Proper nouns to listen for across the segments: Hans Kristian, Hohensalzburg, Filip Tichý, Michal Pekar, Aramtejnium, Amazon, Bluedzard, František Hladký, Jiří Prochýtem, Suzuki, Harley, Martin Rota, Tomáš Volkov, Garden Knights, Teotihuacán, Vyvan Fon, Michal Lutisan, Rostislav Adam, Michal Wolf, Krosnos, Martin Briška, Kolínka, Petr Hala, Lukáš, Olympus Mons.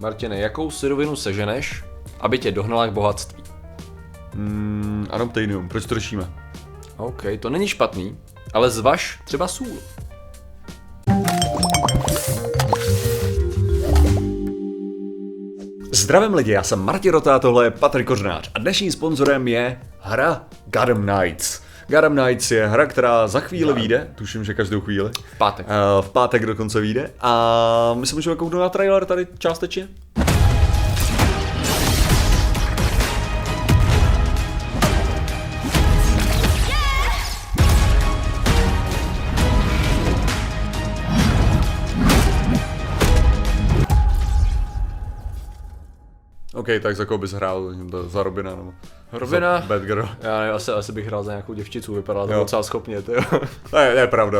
Martine, jakou surovinu seženeš, aby tě dohnala k bohatství? Aramtejnium, proč to řešíme? OK, to není špatný, ale zvaž třeba sůl. Zdravím lidi, já jsem Martin Rota, tohle je Patry Kořenář a dnešním sponzorem je hra Garden Knights. Garden Knights je hra, která za chvíli vyjde, tuším, že každou chvíli. V pátek dokonce vyjde a my se můžeme kouknout na trailer tady částečně. OK, tak za koho bys hrál? Za Robina nebo Robina? Za Bad Girl? Já nevím, asi bych hrál za nějakou děvčicu, vypadala to docela schopně, tyjo. To je pravda,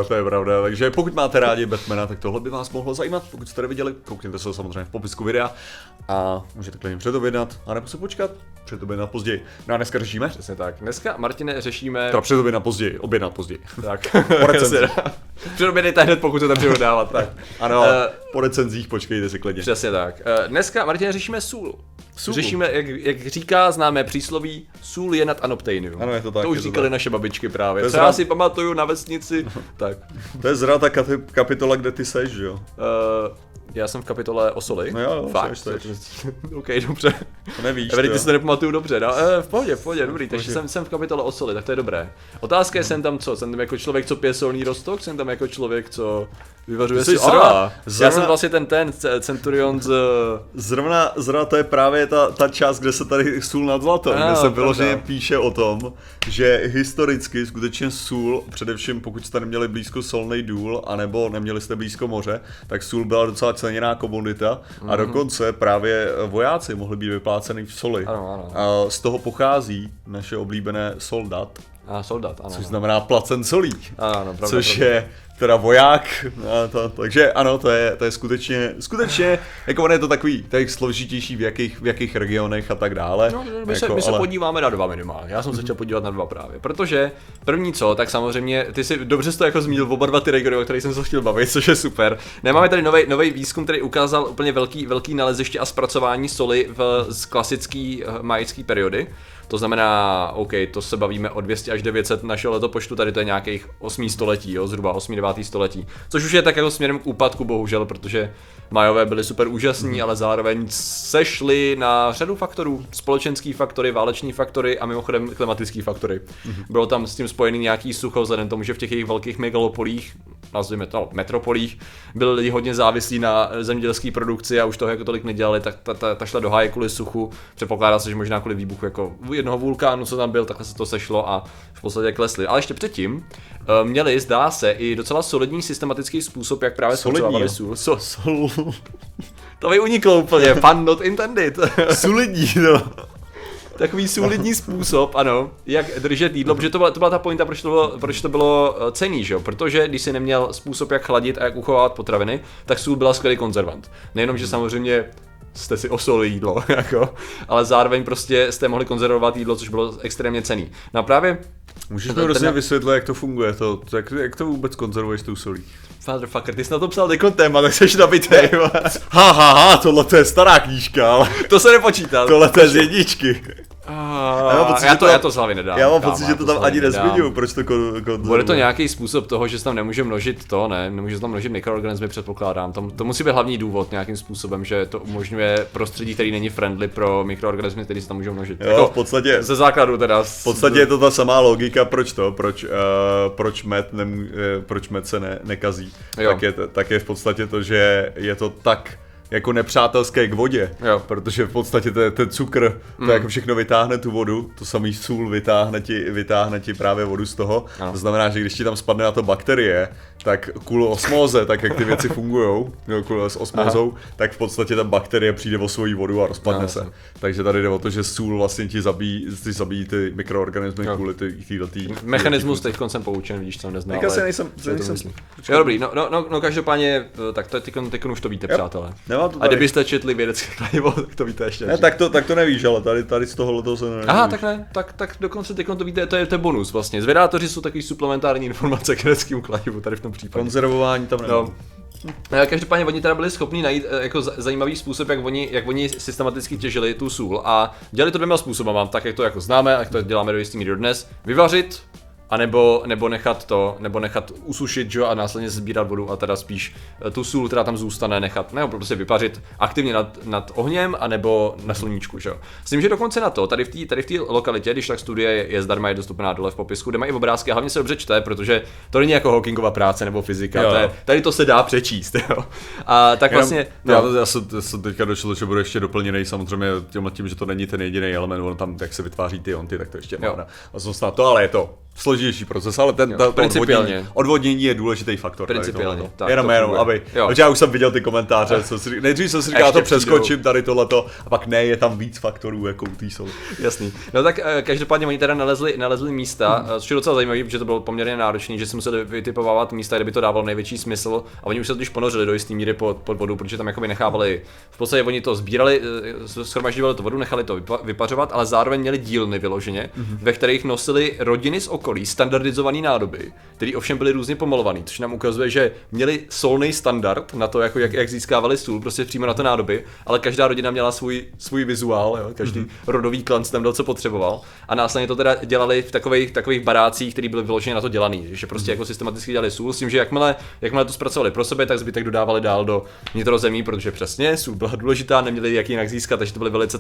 takže pokud máte rádi Batmana, tak tohle by vás mohlo zajímat, pokud jste neviděli, koukněte se samozřejmě v popisku videa a můžete klidně předobjednat, anebo se počkat, předobjednat později. No a dneska řešíme? Přesně tak, dneska, Martine, řešíme... Teda předobjednat později, objednat později. Tak, po recenzích. Předobědejte hned, pokud se tam předodávat, tak. Ano, po recenzích počkejte si klidně. Přesně tak. Dneska, Martine, řešíme sůl. Řešíme, jak říká známé přísloví, sůl je nad anoptejnium. Ano, je to tak. To už říkali naše babičky právě. Co já si pamatuju na vesnici, tak. To je zrada kapitola, kde ty seš, že jo? Já jsem v kapitole o soli. No jo, fakt. OK, dobře. To nevíš, ty si to nepamatuju dobře. No, v pohodě, dobrý, takže jsem v kapitole o soli, tak to je dobré. Otázka je, jsem tam co? Jsem tam jako člověk, co pije solný roztok? Jsem tam jako člověk, co... Vyvařuje si zrna. Já jsem vlastně ten Centurion z... Zrna to je právě ta část, kde se tady sůl nad zlatem, kde se vyloženě píše o tom, že historicky skutečně sůl, především pokud jste neměli blízko solnej důl, anebo neměli jste blízko moře, tak sůl byla docela ceněná komodita a dokonce právě vojáci mohli být vypláceni v soli. Ano. Z toho pochází naše oblíbené soldat. Soldat, ano. Což znamená placen solí, což je teda voják, takže ano, to je skutečně, jako ono je to takový složitější v jakých regionech a tak dále. No, my se podíváme na dva minimálně, já jsem se chtěl podívat na dva právě, protože první co, tak samozřejmě, ty si dobře to jako zmínil oba dva ty regiony, o kterých jsem se chtěl bavit, což je super. Máme tady nový výzkum, který ukázal úplně velký naleziště a zpracování soli z klasický majický periody. To znamená, OK, to se bavíme o 200 až 900 našeho letopočtu, tady to je nějakých 8. století, jo, zhruba 8. 9. století. Což už je tak jako směrem k úpadku, bohužel, protože Majové byli super úžasní, ale zároveň sešli na řadu faktorů. Společenský faktory, váleční faktory a mimochodem klimatický faktory. Bylo tam s tím spojený nějaký sucho, vzhledem tomu, že v těch jejich velkých megalopolích, nazvíme to metropolích, byli lidi hodně závislí na zemědělské produkci a už toho jako tolik nedělali, tak ta šla do háje kvůli suchu. Předpokládá se, že možná kvůli výbuchu jako jednoho vulkánu, co tam byl, takhle se to sešlo a v podstatě klesli. Ale ještě předtím měli, zdá se, i docela solidní systematický způsob, jak právě zpracovávali sůl. To mi uniklo úplně, pun not intended. Solidní, no. Takový solidní způsob, ano, jak držet jídlo, protože to byla ta pointa, proč to bylo cenný, že jo? Protože když jsi neměl způsob, jak chladit a jak uchovávat potraviny, tak sůl byla skvělý konzervant. Nejenom, že samozřejmě jste si osolili jídlo, jako, ale zároveň prostě jste mohli konzervovat jídlo, což bylo extrémně cenný. No a právě... Můžeš to hrozně vysvětlit, jak to funguje, jak to vůbec konzervuješ s tou solí? Fatherfucker, ty jsi na to psal dekon téma, tak seš nabitej. Ha, tohle to je stará knížka, ale... To se nepočítá. Tohle to je z jedničky. Já to z hlavy nedám. Já mám pocit, že to tam ani nezmiňuju, proč to konzervuje. Bude to nějaký způsob toho, že se tam nemůže množit nemůže se tam množit mikroorganismy, předpokládám. To musí být hlavní důvod nějakým způsobem, že to umožňuje prostředí, který není friendly pro mikroorganismy, který se tam může množit. Jo, jako, v podstatě, ze základu teda. V podstatě je to ta samá logika, proč med se nekazí. Jo. Tak je v podstatě to, že je to tak jako nepřátelské k vodě, jo. Protože v podstatě ten cukr, to jako všechno vytáhne tu vodu, to samý sůl vytáhne ti právě vodu z toho. Ano. To znamená, že když ti tam spadne na to bakterie, tak kvůli osmóze, tak jak ty věci fungujou, kvůli s osmózou, tak v podstatě ta bakterie přijde o svoji vodu a rozpadne se. Takže tady jde o to, že sůl vlastně ti zabíjí ty mikroorganismy kvůli tý mechanismus teďkon jsem poučen, vidíš, co neznám. Teďka se nejsem. Jo, dobrý, no každopádně, tak teďkon už to víte, přátelé. A kdybyste četli vědecké kladivo, tak to víte ještě. Ne, tak to nevíš, ale tady z tohohle toho se nevíš. Aha, tak ne, tak dokonce teďkon to víte, to je bonus vlastně. Zvědátoři jsou takový suplementární informace k vědeckému kladivu tady v tom případě. Konzervování tam není. No. Každopádně oni teda byli schopni najít jako zajímavý způsob, jak oni systematicky těžili tu sůl a dělali to dvěma způsobama, tak jak to jako známe, jak to děláme do jistý míry dodnes, vyvařit, nebo nechat usušit, že, a následně sbírat vodu a teda spíš tu sůl, která tam zůstane, nechat, nebo prostě vypařit aktivně nad ohněm, anebo na sluníčku, že jo. S tím, že dokonce na to, tady v té lokalitě, když tak studie je zdarma, je dostupná dole v popisku, kde mají obrázky a hlavně se dobře čte, protože to není jako Hawkingova práce nebo fyzika, tady to se dá přečíst, jo. A tak vlastně... Já se teďka došlo, že bude ještě doplněný samozřejmě tím, že to není ten jediný element, on tam, jak se vytváří ty onty, tak to ještě má. A to ale je to složitější proces, ale odvodnění je důležitý faktor. Principiálně. Jenom, aby. Já už jsem viděl ty komentáře, nejdřív jsem si říkal, to přeskočím tady tohleto, a pak ne, je tam víc faktorů, jako u té jsou. Jasný. No tak každopádně oni teda nalezli místa, což je docela zajímavé, protože to bylo poměrně náročné, že se museli vytipovávat místa, kde by to dávalo největší smysl, a oni už se totiž ponořili do jistý míry pod vodu, protože tam jako nechávali, v podstatě oni to sbírali, shromažďovali tu vodu, nechali to vypařovat, ale zároveň měli dílny vyloženě, ve kterých nosili rodiny z okolí standardizované nádoby, které ovšem byly různě pomalované, což nám ukazuje, že měli solný standard na to, jako jak získávali sůl, prostě přímo na to nádoby, ale každá rodina měla svůj vizuál, jo? Každý rodový klan tam dal, co potřeboval, a následně to teda dělali v takových barácích, které byly vyloženě na to dělaný, že prostě jako systematicky dělali sůl s tím, že jakmile to zpracovali pro sebe, tak zbytek dodávali dál do vnitrozemí, protože přesně sůl byla důležitá, neměli jak jinak získat, takže to byly velice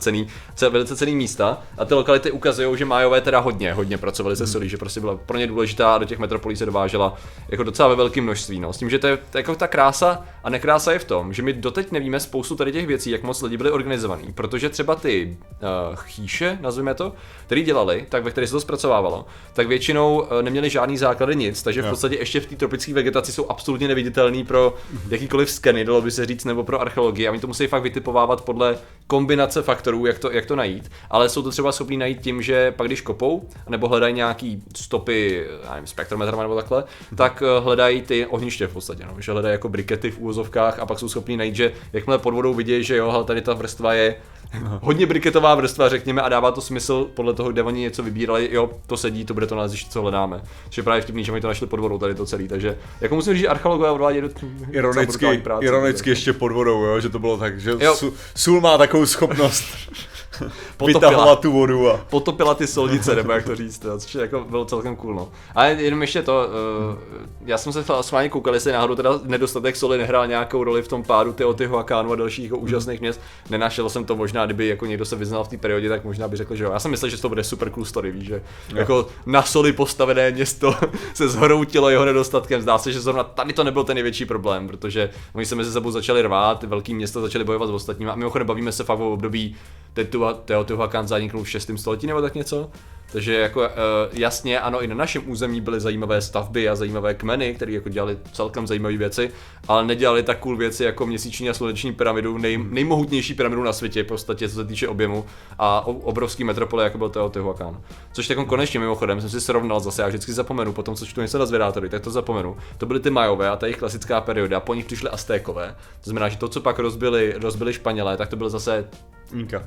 cenný místa, a ty lokality ukazují, že Májové teda hodně pracovali se solí, že prostě byla pro ně důležitá, do těch metropolí se dovážela jako docela ve velkém množství, no. S tím, že to je jako ta krása a nekrása je v tom, že my doteď nevíme spoustu tady těch věcí, jak moc lidi byli organizovaní, protože třeba ty chýše, nazveme to, který dělali, tak ve které se to zpracovávalo, tak většinou neměli žádný základy nic, takže v podstatě ještě v té tropické vegetaci jsou absolutně neviditelný pro jakýkoliv skeny, dalo by se říct, nebo pro archeologii, a oni to musí fakt vytipovávat podle kombinace faktorů, jak to najít, ale jsou to třeba schopní najít tím, že pak když kopou nebo hledají nějaký stopy, já nevím, spektrometrama nebo takhle, tak hledají ty ohniště v podstatě, no, že hledají jako brikety v úvozovkách, a pak jsou schopní najít, že jakmile pod vodou vidí, že jo, tady ta vrstva je hodně briketová vrstva, řekněme, a dává to smysl podle toho, kde oni něco vybírali, jo, to sedí, to bude to naleziště, co hledáme. Že právě vtipný, že my to našli pod vodou tady to celý, takže jako musím říct, že archeologové odvádí ironicky ještě pod vodou, jo, že to bylo tak, že sůl má takovou schopnost vytahovat tu vodu a potopila ty solnice, nebo jak to říct, což jako bylo celkem cool, no. A jenom ještě to, já jsem se smáně koukal, jestli náhodou teda nedostatek soli nehrál nějakou roli v tom pádu Teotihuacánu a dalších jako úžasných měst. Nenašel jsem to, možná kdyby jako někdo se vyznal v té periodě, tak možná by řekl, že jo. Já jsem myslel, že to bude super cool story, víš, že jako na soli postavené město se zhroutilo jeho nedostatkem. Zdá se, že zrovna tady to nebyl ten největší problém, protože oni se mezi sebou začali rvát, velký města začaly bojovat s ostatními, a mimochodem bavíme se fakt o období Teotihuacán zaniknul v 6. století nebo tak něco. Takže jako jasně, ano, i na našem území byly zajímavé stavby a zajímavé kmeny, které jako dělali celkem zajímavé věci, ale nedělali tak cool věci jako měsíční a sluneční pyramidu, nejmohutnější pyramidu na světě v podstatě, co se týče objemu, a obrovský metropole, jako byl Teotihuacán. Což tak konečně mimochodem jsem si srovnal zase, já vždycky zapomenu, potom co čtu něco na Zvědátory, tak to zapomenu. To byly ty Majové a ta jejich klasická perioda, po nich přišli Aztékové. To znamená, že to, co pak rozbili Španělé, tak to byl zase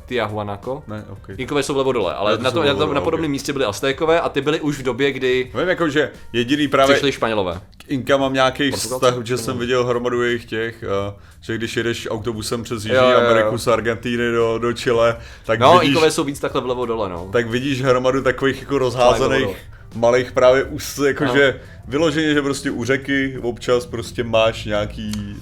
Tiahuanaco. Okay. Inkové jsou vlevo dole, ale na podobném místě byli Aztékové, a ty byli už v době, kdy vím, jako, že jediný právě přišli Španělové. K Inka mám nějaký vztah, že jsem viděl hromadu jejich těch, že když jedeš autobusem přes Jižní Ameriku z Argentíny do Chile, tak vidíš, Inkové jsou víc takhle vlevo dole, no. Tak vidíš hromadu takových jako rozházených malých právě úst, jakože vyloženě, že prostě u řeky občas prostě máš nějaký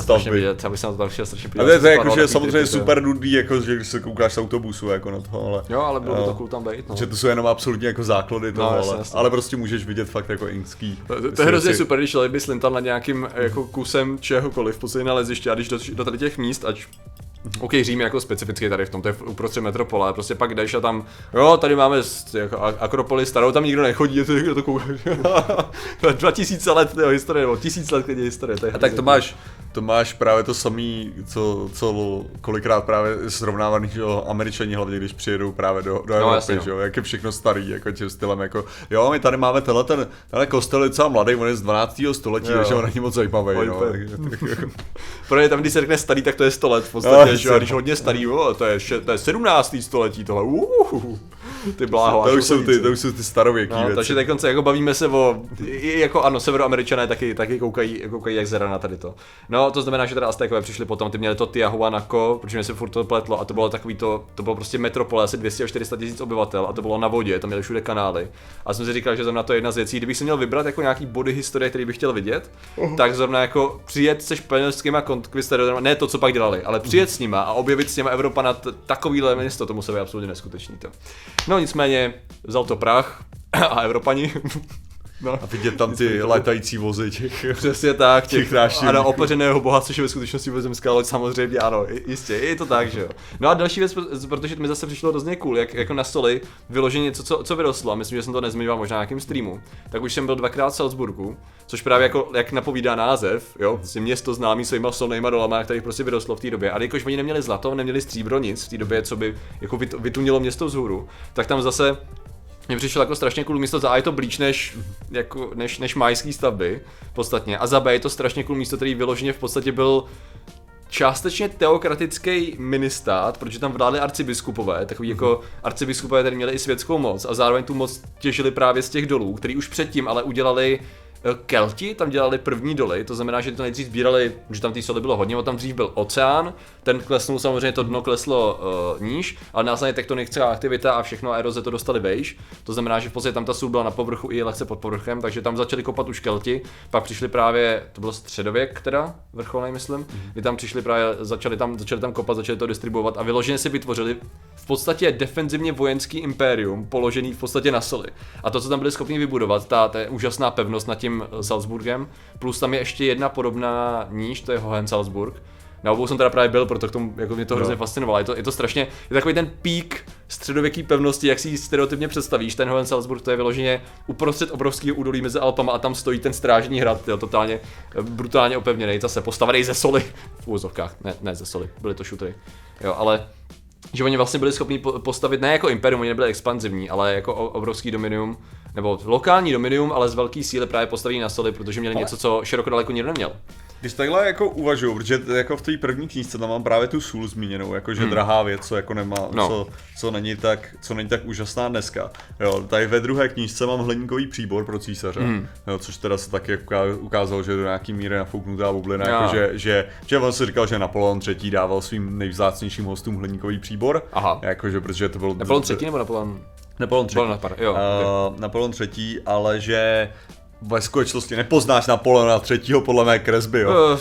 stavby. Vidět, aby se na to tam strašně píděl. A to je jakože samozřejmě super nudný, jako, že když se koukáš z autobusu jako na to, ale jo, ale bylo by to cool tam být, no. Že to jsou jenom absolutně jako základy toho, ale prostě můžeš vidět fakt jako inský. To je hrozně super, když člověk by slintal nad nějakým jako kusem čehokoliv, v podstatě naleziště, a když do tady těch míst, ať OK, Řím jako specificky tady v tom, to je uprostřed metropole, prostě pak jdeš a tam, jo, tady máme jako Akropoli starou, tam nikdo nechodí, je to někdo to kouká, 2000 let tého historie, nebo 1000 let tého historie. A tak to máš právě to samý, co kolikrát právě srovnávaný, že jo, Američani hlavně, když přijedou právě do Evropy, jasně, že jo, jak je všechno starý, jako tím stylem, jako jo, my tady máme tenhle kostel je celá mladý, on je z 12. století, takže on není moc zajímavý, no. Pro ně tam, když se řekne starý, tak to je 100 let v podstatě. Když hodně starý, to je 17. století tohle. Ty bláho. To už jsou ty starověký věci. Takže tak konce jako bavíme se o jako ano, Severoameričané taky koukají jak zera na tady to. No, to znamená, že teda Aztékové přišli potom, ty měli to Tiahuanaco, protože se furt to pletlo a to bylo takový to bylo prostě metropole asi 200–400 000 obyvatel a to bylo na vodě, tam měli všude kanály. A jsem si říkal, že zrovna to je jedna z věcí, kdybych si měl vybrat jako nějaký body historie, který bych chtěl vidět, tak zrovna jako přijet se španělskýma konkvistadorama, ne to, co pak dělali, ale přijet s nima a objevit s nima Evropa nad takovýhle město, to muselo být absolutně neskutečný to. No nicméně, vzal to prach a Evropani. No. A vidět tam ty létající vozy těch. Přesně tak, těch náštěvníků. Ano, opeřeného boha, což je ve skutečnosti vozemská loď, samozřejmě, ano, jistě, je to tak, že jo. No a další věc, protože mi zase přišlo hrozně cool, jak jako na soli vyloženě něco, co vyrostlo, a myslím, že jsem to nezmiňoval možná na nějakým streamu, tak už jsem byl dvakrát v Salzburgu, což právě jako, jak napovídá název, jo, vlastně město známý svýma solnejma dolama, který prostě vyrostlo v té době, ale jakož oni neměli zlato, neměli stříbro, nic v té době, co by jako vytunilo město vzhůru, tak tam zase mně přišlo jako strašně cool místo, za A je to blíž než majský stavby podstatně, a za B je to strašně cool místo, který vyloženě v podstatě byl částečně teokratický ministát, protože tam vládli arcibiskupové, takový jako arcibiskupové, který měli i světskou moc a zároveň tu moc těžili právě z těch dolů, který už předtím ale udělali Kelti, tam dělali první doly, to znamená, že to nejdřív sbírali, že tam té soli bylo hodně, tam dřív byl oceán, ten klesnul, samozřejmě to dno kleslo níž, ale následně tektonická aktivita a všechno eroze to dostali vejš, to znamená, že v podstatě tam ta sůl byla na povrchu i lehce pod povrchem, takže tam začali kopat už Kelti, pak přišli právě, to bylo středověk teda, vrcholný myslím, kdy tam přišli právě, začali tam kopat, začali to distribuovat a vyloženě si vytvořili v podstatě defenzivně vojenský impérium, položený v podstatě na soli. A to, co tam byli schopni vybudovat, ta úžasná pevnost na Salzburgem, plus tam je ještě jedna podobná níž, to je Hohensalzburg. Na obou jsem teda právě byl, proto k tomu jako mě to hrozně fascinovalo. Je to strašně, je takový ten pík středověký pevnosti, jak si ji stereotypně představíš. Ten Hohensalzburg, to je vyloženě uprostřed obrovského údolí mezi Alpama a tam stojí ten strážní hrad, totálně brutálně opevněný, zase postavený ze soli v úzovkách. Ne ze soli, byly to šutry. Jo, ale že oni vlastně byli schopni postavit ne jako imperium, oni nebyli expanzivní, ale jako obrovský dominium, nebo lokální dominium, ale z velké síly právě postaví na soli, protože měli něco, co široko daleko nikdo neměl. Když takhle jako uvažuju, protože jako v té první knížce tam mám právě tu sůl zmíněnou, jakože drahá věc, co jako nemá, co není tak úžasná dneska. Jo, tady ve druhé knížce mám hliníkový příbor pro císaře, jo, což teda se taky ukázalo, že do nějaký míry nafouknutá bublina, jakože on si říkal, že Napoleon III dával svým nejvzácnějším hostům hliníkový příbor, jakože protože to byl Napoleon III nebo Napoleon třetí, ale že ve skutečnosti nepoznáš Napoleona třetího podle mé kresby, jo.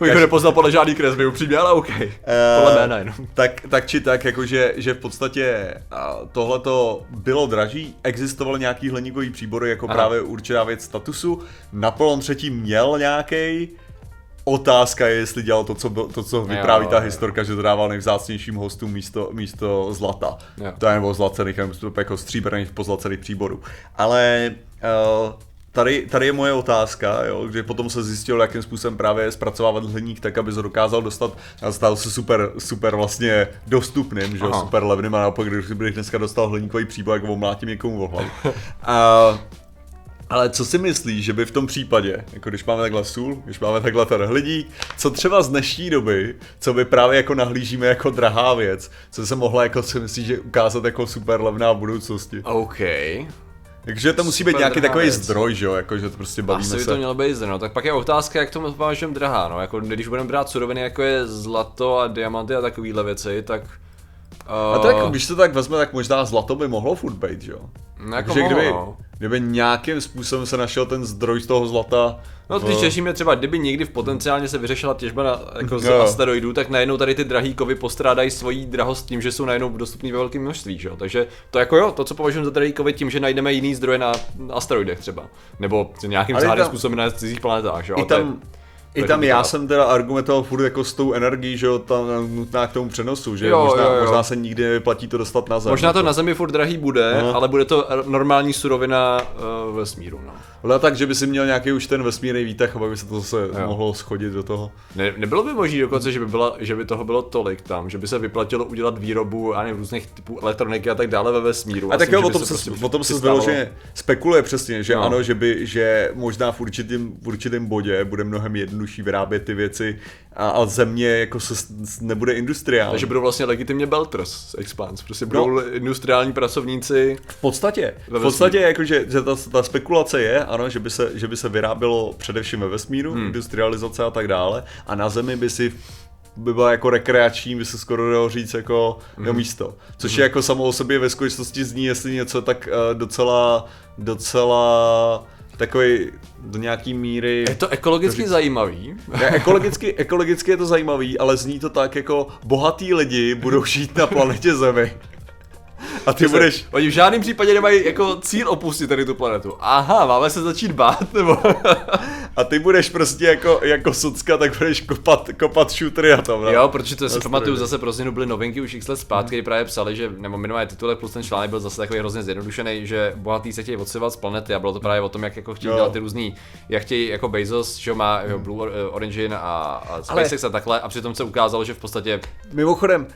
Jako nepoznal podle žádný kresby, upřímně, ale okej. Podle jména jenom. Tak či tak, jakože že v podstatě tohleto bylo dražší, existovaly nějaký hliníkový příbory jako právě určitá věc statusu. Napoleon třetí měl nějaký. Otázka je, jestli dělal to, co vypráví ta historka, že to dával nejvzácnějším hostům místo zlata. Jo. To je nebo zlacených, jako stříbrných pozlacených příborů. Ale tady je moje otázka, jo, kdy potom se zjistilo, jakým způsobem právě zpracovávat hliník tak, aby se dokázal dostat a stál se super vlastně dostupným, že super levným, a naopak, kdybych dneska dostal hliníkový příbor, jako omlátím někomu vo hlavu. Ale co si myslíš, že by v tom případě, jako když máme takhle sůl, když máme takhle ten hliník, co třeba z dnešní doby, co by právě jako nahlížíme jako drahá věc, co se mohla jako si myslíš, že ukázat jako super levná v budoucnosti. Okay. Takže to musí super být nějaký takový zdroj, že jo, jakože to prostě bavíme se. Asi by to mělo být zdroj, no. Tak pak je otázka, jak to považujeme drahá, no, jako když budeme brát suroviny, jako je zlato a diamanty a takovýhle věci, tak a tak, když to tak vezme, tak možná zlato by mohlo furt být, že jo? No, jako kdyby nějakým způsobem se našel ten zdroj z toho zlata. No když řešíme třeba, kdyby někdy v potenciálně se vyřešila těžba na, jako z asteroidů, tak najednou tady ty drahý kovy postrádají svoji drahost tím, že jsou najednou dostupný ve velkém množství, že jo? Takže to jako jo, to co považujeme za drahý kovy, tím, že najdeme jiný zdroje na asteroidech třeba. Nebo nějakým záhadným způsobem na cizích planetách, že jo? I tam já jsem teda argumentoval furt jako s tou energií, že jo, tam nutná k tomu přenosu, že možná se nikdy nevyplatí to dostat na zem. Možná to na zemi furt drahý bude, ale bude to normální surovina vesmíru, no. ale tak, že by si měl nějaký už ten vesmírný výtah a pak by se to zase mohlo schodit do toho. Ne, nebylo by možné dokonce, že by toho bylo tolik tam, že by se vyplatilo udělat výrobu a různých typů elektroniky a tak dále ve vesmíru. A tak o tom se prostě vyloženě spekuluje přesně, že ano, že možná v určitém bodě bude mnohem jednodušší vyrábět ty věci a země jako se nebude industriální. Takže budou vlastně legitimně belters expans, prostě budou industriální pracovníci. V podstatě jakože ta spekulace je, ano, že by se vyrábělo především ve vesmíru, industrializace a tak dále, a na zemi by byla jako rekreační, by se skoro dalo říct jako místo. Což je jako samo o sobě ve skutečnosti zní, jestli něco, tak docela takový do nějaký míry... Je to ekologicky zajímavý. Ne, ekologicky je to zajímavý, ale zní to tak jako bohatý lidi budou žít na planetě Zemi. A ty budeš... Oni v žádném případě nemají jako cíl opustit tady tu planetu. Aha, máme se začít bát, nebo... A ty budeš prostě jako socka, tak budeš kopat šutry a tam. Ne? Jo, protože to si pamatuju, zase pro změnu byly novinky už x let zpátky, kdy právě psali, že, nebo minulý titulek plus ten článek byl zase takový hrozně zjednodušený, že bohatý se chtějí odsevat z planety a bylo to právě o tom, jak jako chtějí dělat ty různý, jak chtějí jako Bezos, že má Blue Origin a SpaceX a takhle, a přitom se ukázalo, že v podstatě... Mimochodem,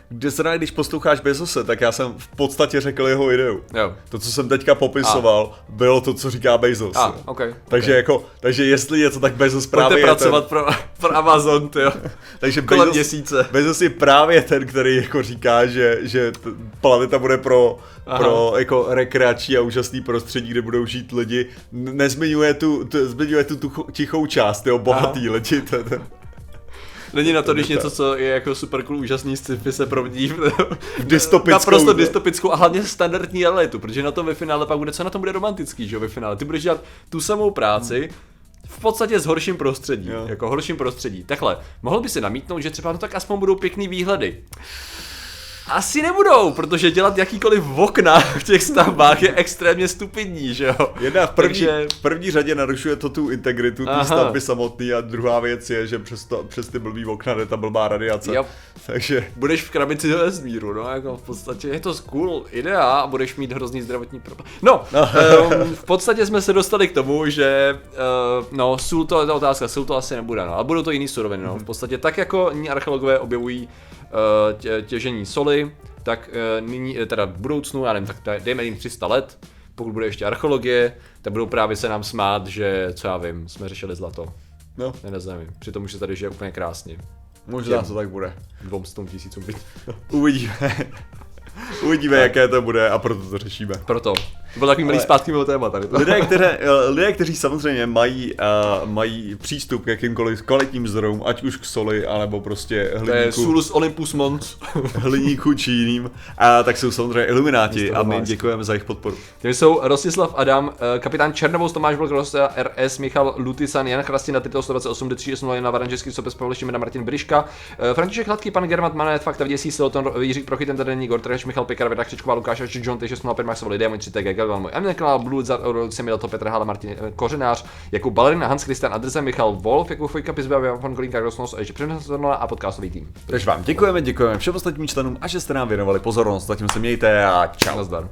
když posloucháš Bezose, tak já jsem v podstatě řekl jeho ideu. Jo. To, co jsem teďka popisoval, bylo to, co říká Bezos. Okay. Takže jestli je to, tak Bezos právě pracovat pro Amazon, tyjo. Takže kolem měsíce. Bezos je právě ten, který jako říká, že planeta bude pro jako rekreační a úžasný prostředí, kde budou žít lidi. Nezmiňuje tu tichou část, tyjo, bohatý lidi. Není na to, když něco, co je jako super cool, úžasný sci-fi se probudí naprosto dystopickou a hlavně standardní realitu, protože na tom ve finále pak bude, co na tom bude romantický, že jo, ve finále. Ty budeš dělat tu samou práci, v podstatě s horším prostředí, Takhle, mohl by se namítnout, že třeba tak aspoň budou pěkný výhledy. Asi nebudou, protože dělat jakýkoliv okna v těch stavbách je extrémně stupidní, že jo? V první řadě narušuje to tu integritu, ty stavby samotný, a druhá věc je, že přes ty blbý okna jde ta blbá radiace. Yep. Takže... Budeš v krabici do vesmíru, no jako v podstatě je to cool idea a budeš mít hrozný zdravotní problém. No. V podstatě jsme se dostali k tomu, že sůl to asi nebude, ale budou to jiný suroviny, v podstatě tak jako jiní archeologové objevují těžení soli, tak nyní, teda v budoucnu, já nevím, tak dejme jim 300 let, pokud bude ještě archeologie, tak budou právě se nám smát, že, co já vím, jsme řešili zlato. No. Neznámím, přitom už se tady žije úplně krásně. Možná to tak bude. 200 000 byt. Uvidíme, jaké to bude, a proto to řešíme. Proto. To byl takový malý zpátky mimo téma tady. Lidé, kteří samozřejmě mají přístup k jakýmkoliv kvalitním zdrojům, ať už k soli, anebo prostě hliníku. Sůl z Olympus Mons. Hliníku či jiným. A tak jsou samozřejmě ilumináti a my děkujeme za jejich podporu. Těmi jsou Rostislav Adam, kapitán Černovou, Tomáš Volkov, RS, Michal Lutisan, Jan Christina, Titel 128, D360 na Varandovský, Sopes Pavlištěmina, Martin Briška, František Hladký, pan Germard Manet, Fakta Vděsí, Siloton, Jiří Prochýtem, tady není Gortrč, Michal Pekar, Věda Křičková, Lukáš, John T605, Maxoval, lidé, můj 3TG. Můj kanál Bluedzard, jsem jel to Petr Hala, Martin Kořenář, jako balerina Hans Kristian, adresa Michal Wolf, jako Fojka, Pizba, Vyvan Fon, Kolínka, Krosnos a ještě přednáška a podcastový tým. Takže vám děkujeme všem ostatním členům a že jste nám věnovali pozornost. Zatím se mějte a čau. Nazdar.